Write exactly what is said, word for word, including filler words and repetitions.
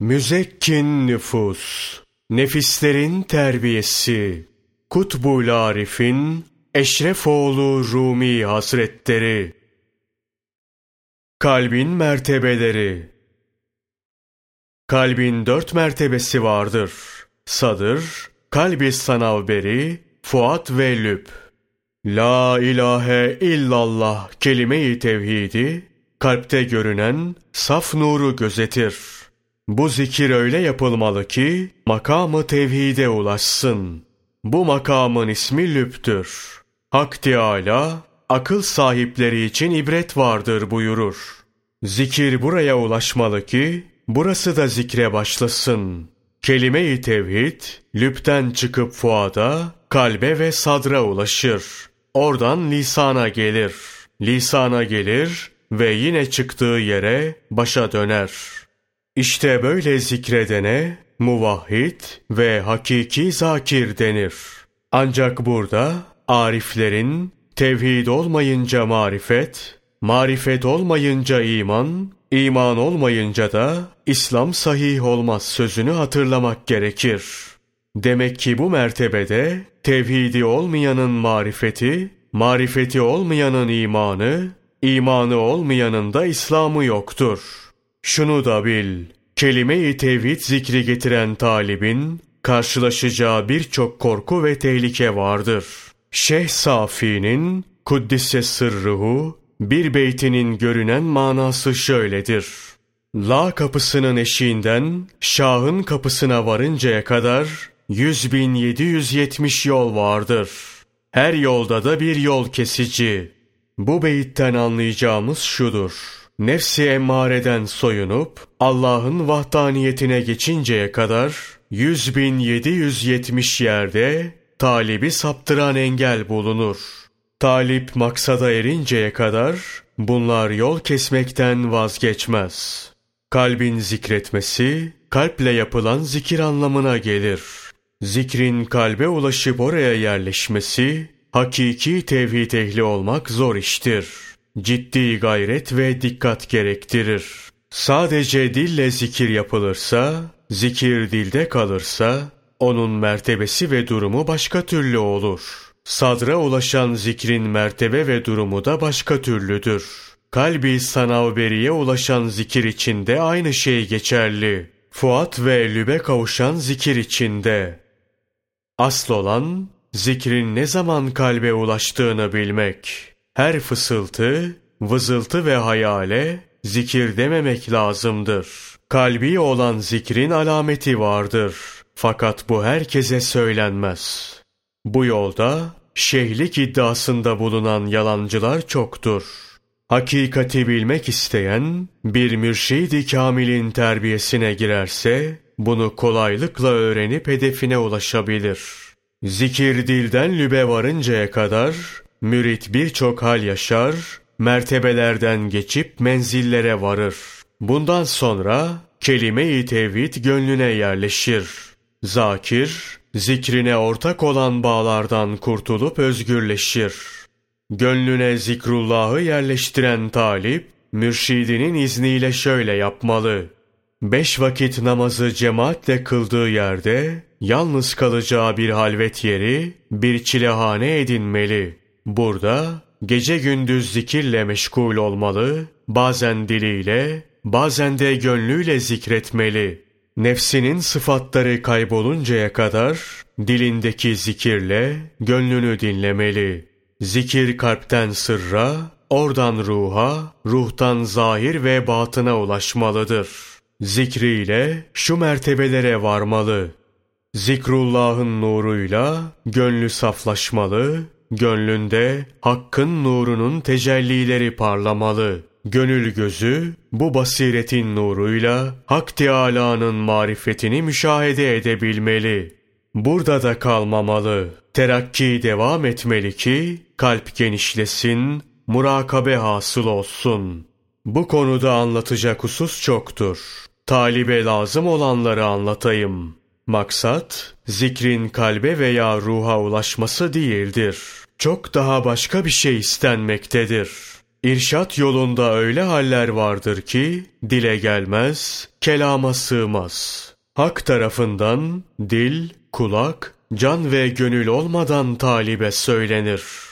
Müzekkin nüfus, nefislerin terbiyesi, Kutbu'l-Arif'in Eşrefoğlu Rumi Hazretleri. Kalbin mertebeleri. Kalbin dört mertebesi vardır: sadır, kalb-i sanavberi, fuat ve lüb. La ilahe illallah kelime-i tevhidi, kalpte görünen saf nuru gözetir. Bu zikir öyle yapılmalı ki makamı tevhide ulaşsın. Bu makamın ismi lübdür. Hak Teâlâ, akıl sahipleri için ibret vardır buyurur. Zikir buraya ulaşmalı ki burası da zikre başlasın. Kelime-i tevhid, lübden çıkıp fuada, kalbe ve sadra ulaşır. Oradan lisana gelir. Lisana gelir ve yine çıktığı yere, başa döner. İşte böyle zikredene muvahhid ve hakiki zakir denir. Ancak burada ariflerin tevhid olmayınca marifet, marifet olmayınca iman, iman olmayınca da İslam sahih olmaz sözünü hatırlamak gerekir. Demek ki bu mertebede tevhidi olmayanın marifeti, marifeti olmayanın imanı, imanı olmayanın da İslam'ı yoktur. Şunu da bil, kelime-i tevhid zikri getiren talibin karşılaşacağı birçok korku ve tehlike vardır. Şeyh Safi'nin Kuddise sırrıhu bir beytinin görünen manası şöyledir: La kapısının eşiğinden Şah'ın kapısına varıncaya kadar yüz bin yedi yüz yetmiş yol vardır. Her yolda da bir yol kesici. Bu beyitten anlayacağımız şudur: nefsi emmareden soyunup Allah'ın vahdaniyetine geçinceye kadar yüz bin yedi yüz yetmiş yerde talibi saptıran engel bulunur. Talip maksada erinceye kadar bunlar yol kesmekten vazgeçmez. Kalbin zikretmesi, kalple yapılan zikir anlamına gelir. Zikrin kalbe ulaşıp oraya yerleşmesi, hakiki tevhid ehli olmak zor iştir. Ciddi gayret ve dikkat gerektirir. Sadece dille zikir yapılırsa, zikir dilde kalırsa, onun mertebesi ve durumu başka türlü olur. Sadra ulaşan zikrin mertebe ve durumu da başka türlüdür. Kalb-i sanavberiye ulaşan zikir için de aynı şey geçerli. Fuat ve lübe kavuşan zikir için de. Asıl olan, zikrin ne zaman kalbe ulaştığını bilmek. Her fısıltı, vızıltı ve hayale zikir dememek lazımdır. Kalbi olan zikrin alameti vardır. Fakat bu herkese söylenmez. Bu yolda şeyhlik iddiasında bulunan yalancılar çoktur. Hakikati bilmek isteyen bir mürşid-i kamilin terbiyesine girerse bunu kolaylıkla öğrenip hedefine ulaşabilir. Zikir dilden lübe varıncaya kadar mürit birçok hal yaşar, mertebelerden geçip menzillere varır. Bundan sonra kelime-i tevhid gönlüne yerleşir. Zakir, zikrine ortak olan bağlardan kurtulup özgürleşir. Gönlüne zikrullahı yerleştiren talip, mürşidinin izniyle şöyle yapmalı: Beş vakit namazı cemaatle kıldığı yerde, yalnız kalacağı bir halvet yeri, bir çilehane edinmeli. Burada, gece gündüz zikirle meşgul olmalı, bazen diliyle, bazen de gönlüyle zikretmeli. Nefsinin sıfatları kayboluncaya kadar dilindeki zikirle gönlünü dinlemeli. Zikir kalpten sırra, oradan ruha, ruhtan zahir ve batına ulaşmalıdır. Zikriyle şu mertebelere varmalı: Zikrullah'ın nuruyla gönlü saflaşmalı, gönlünde Hakk'ın nurunun tecellileri parlamalı. Gönül gözü bu basiretin nuruyla Hak Teâlâ'nın marifetini müşahede edebilmeli. Burada da kalmamalı. Terakki devam etmeli ki kalp genişlesin, murakabe hasıl olsun. Bu konuda anlatacak husus çoktur. Talibe lazım olanları anlatayım. Maksat, zikrin kalbe veya ruha ulaşması değildir. Çok daha başka bir şey istenmektedir. İrşat yolunda öyle haller vardır ki dile gelmez, kelama sığmaz. Hak tarafından dil, kulak, can ve gönül olmadan talibe söylenir.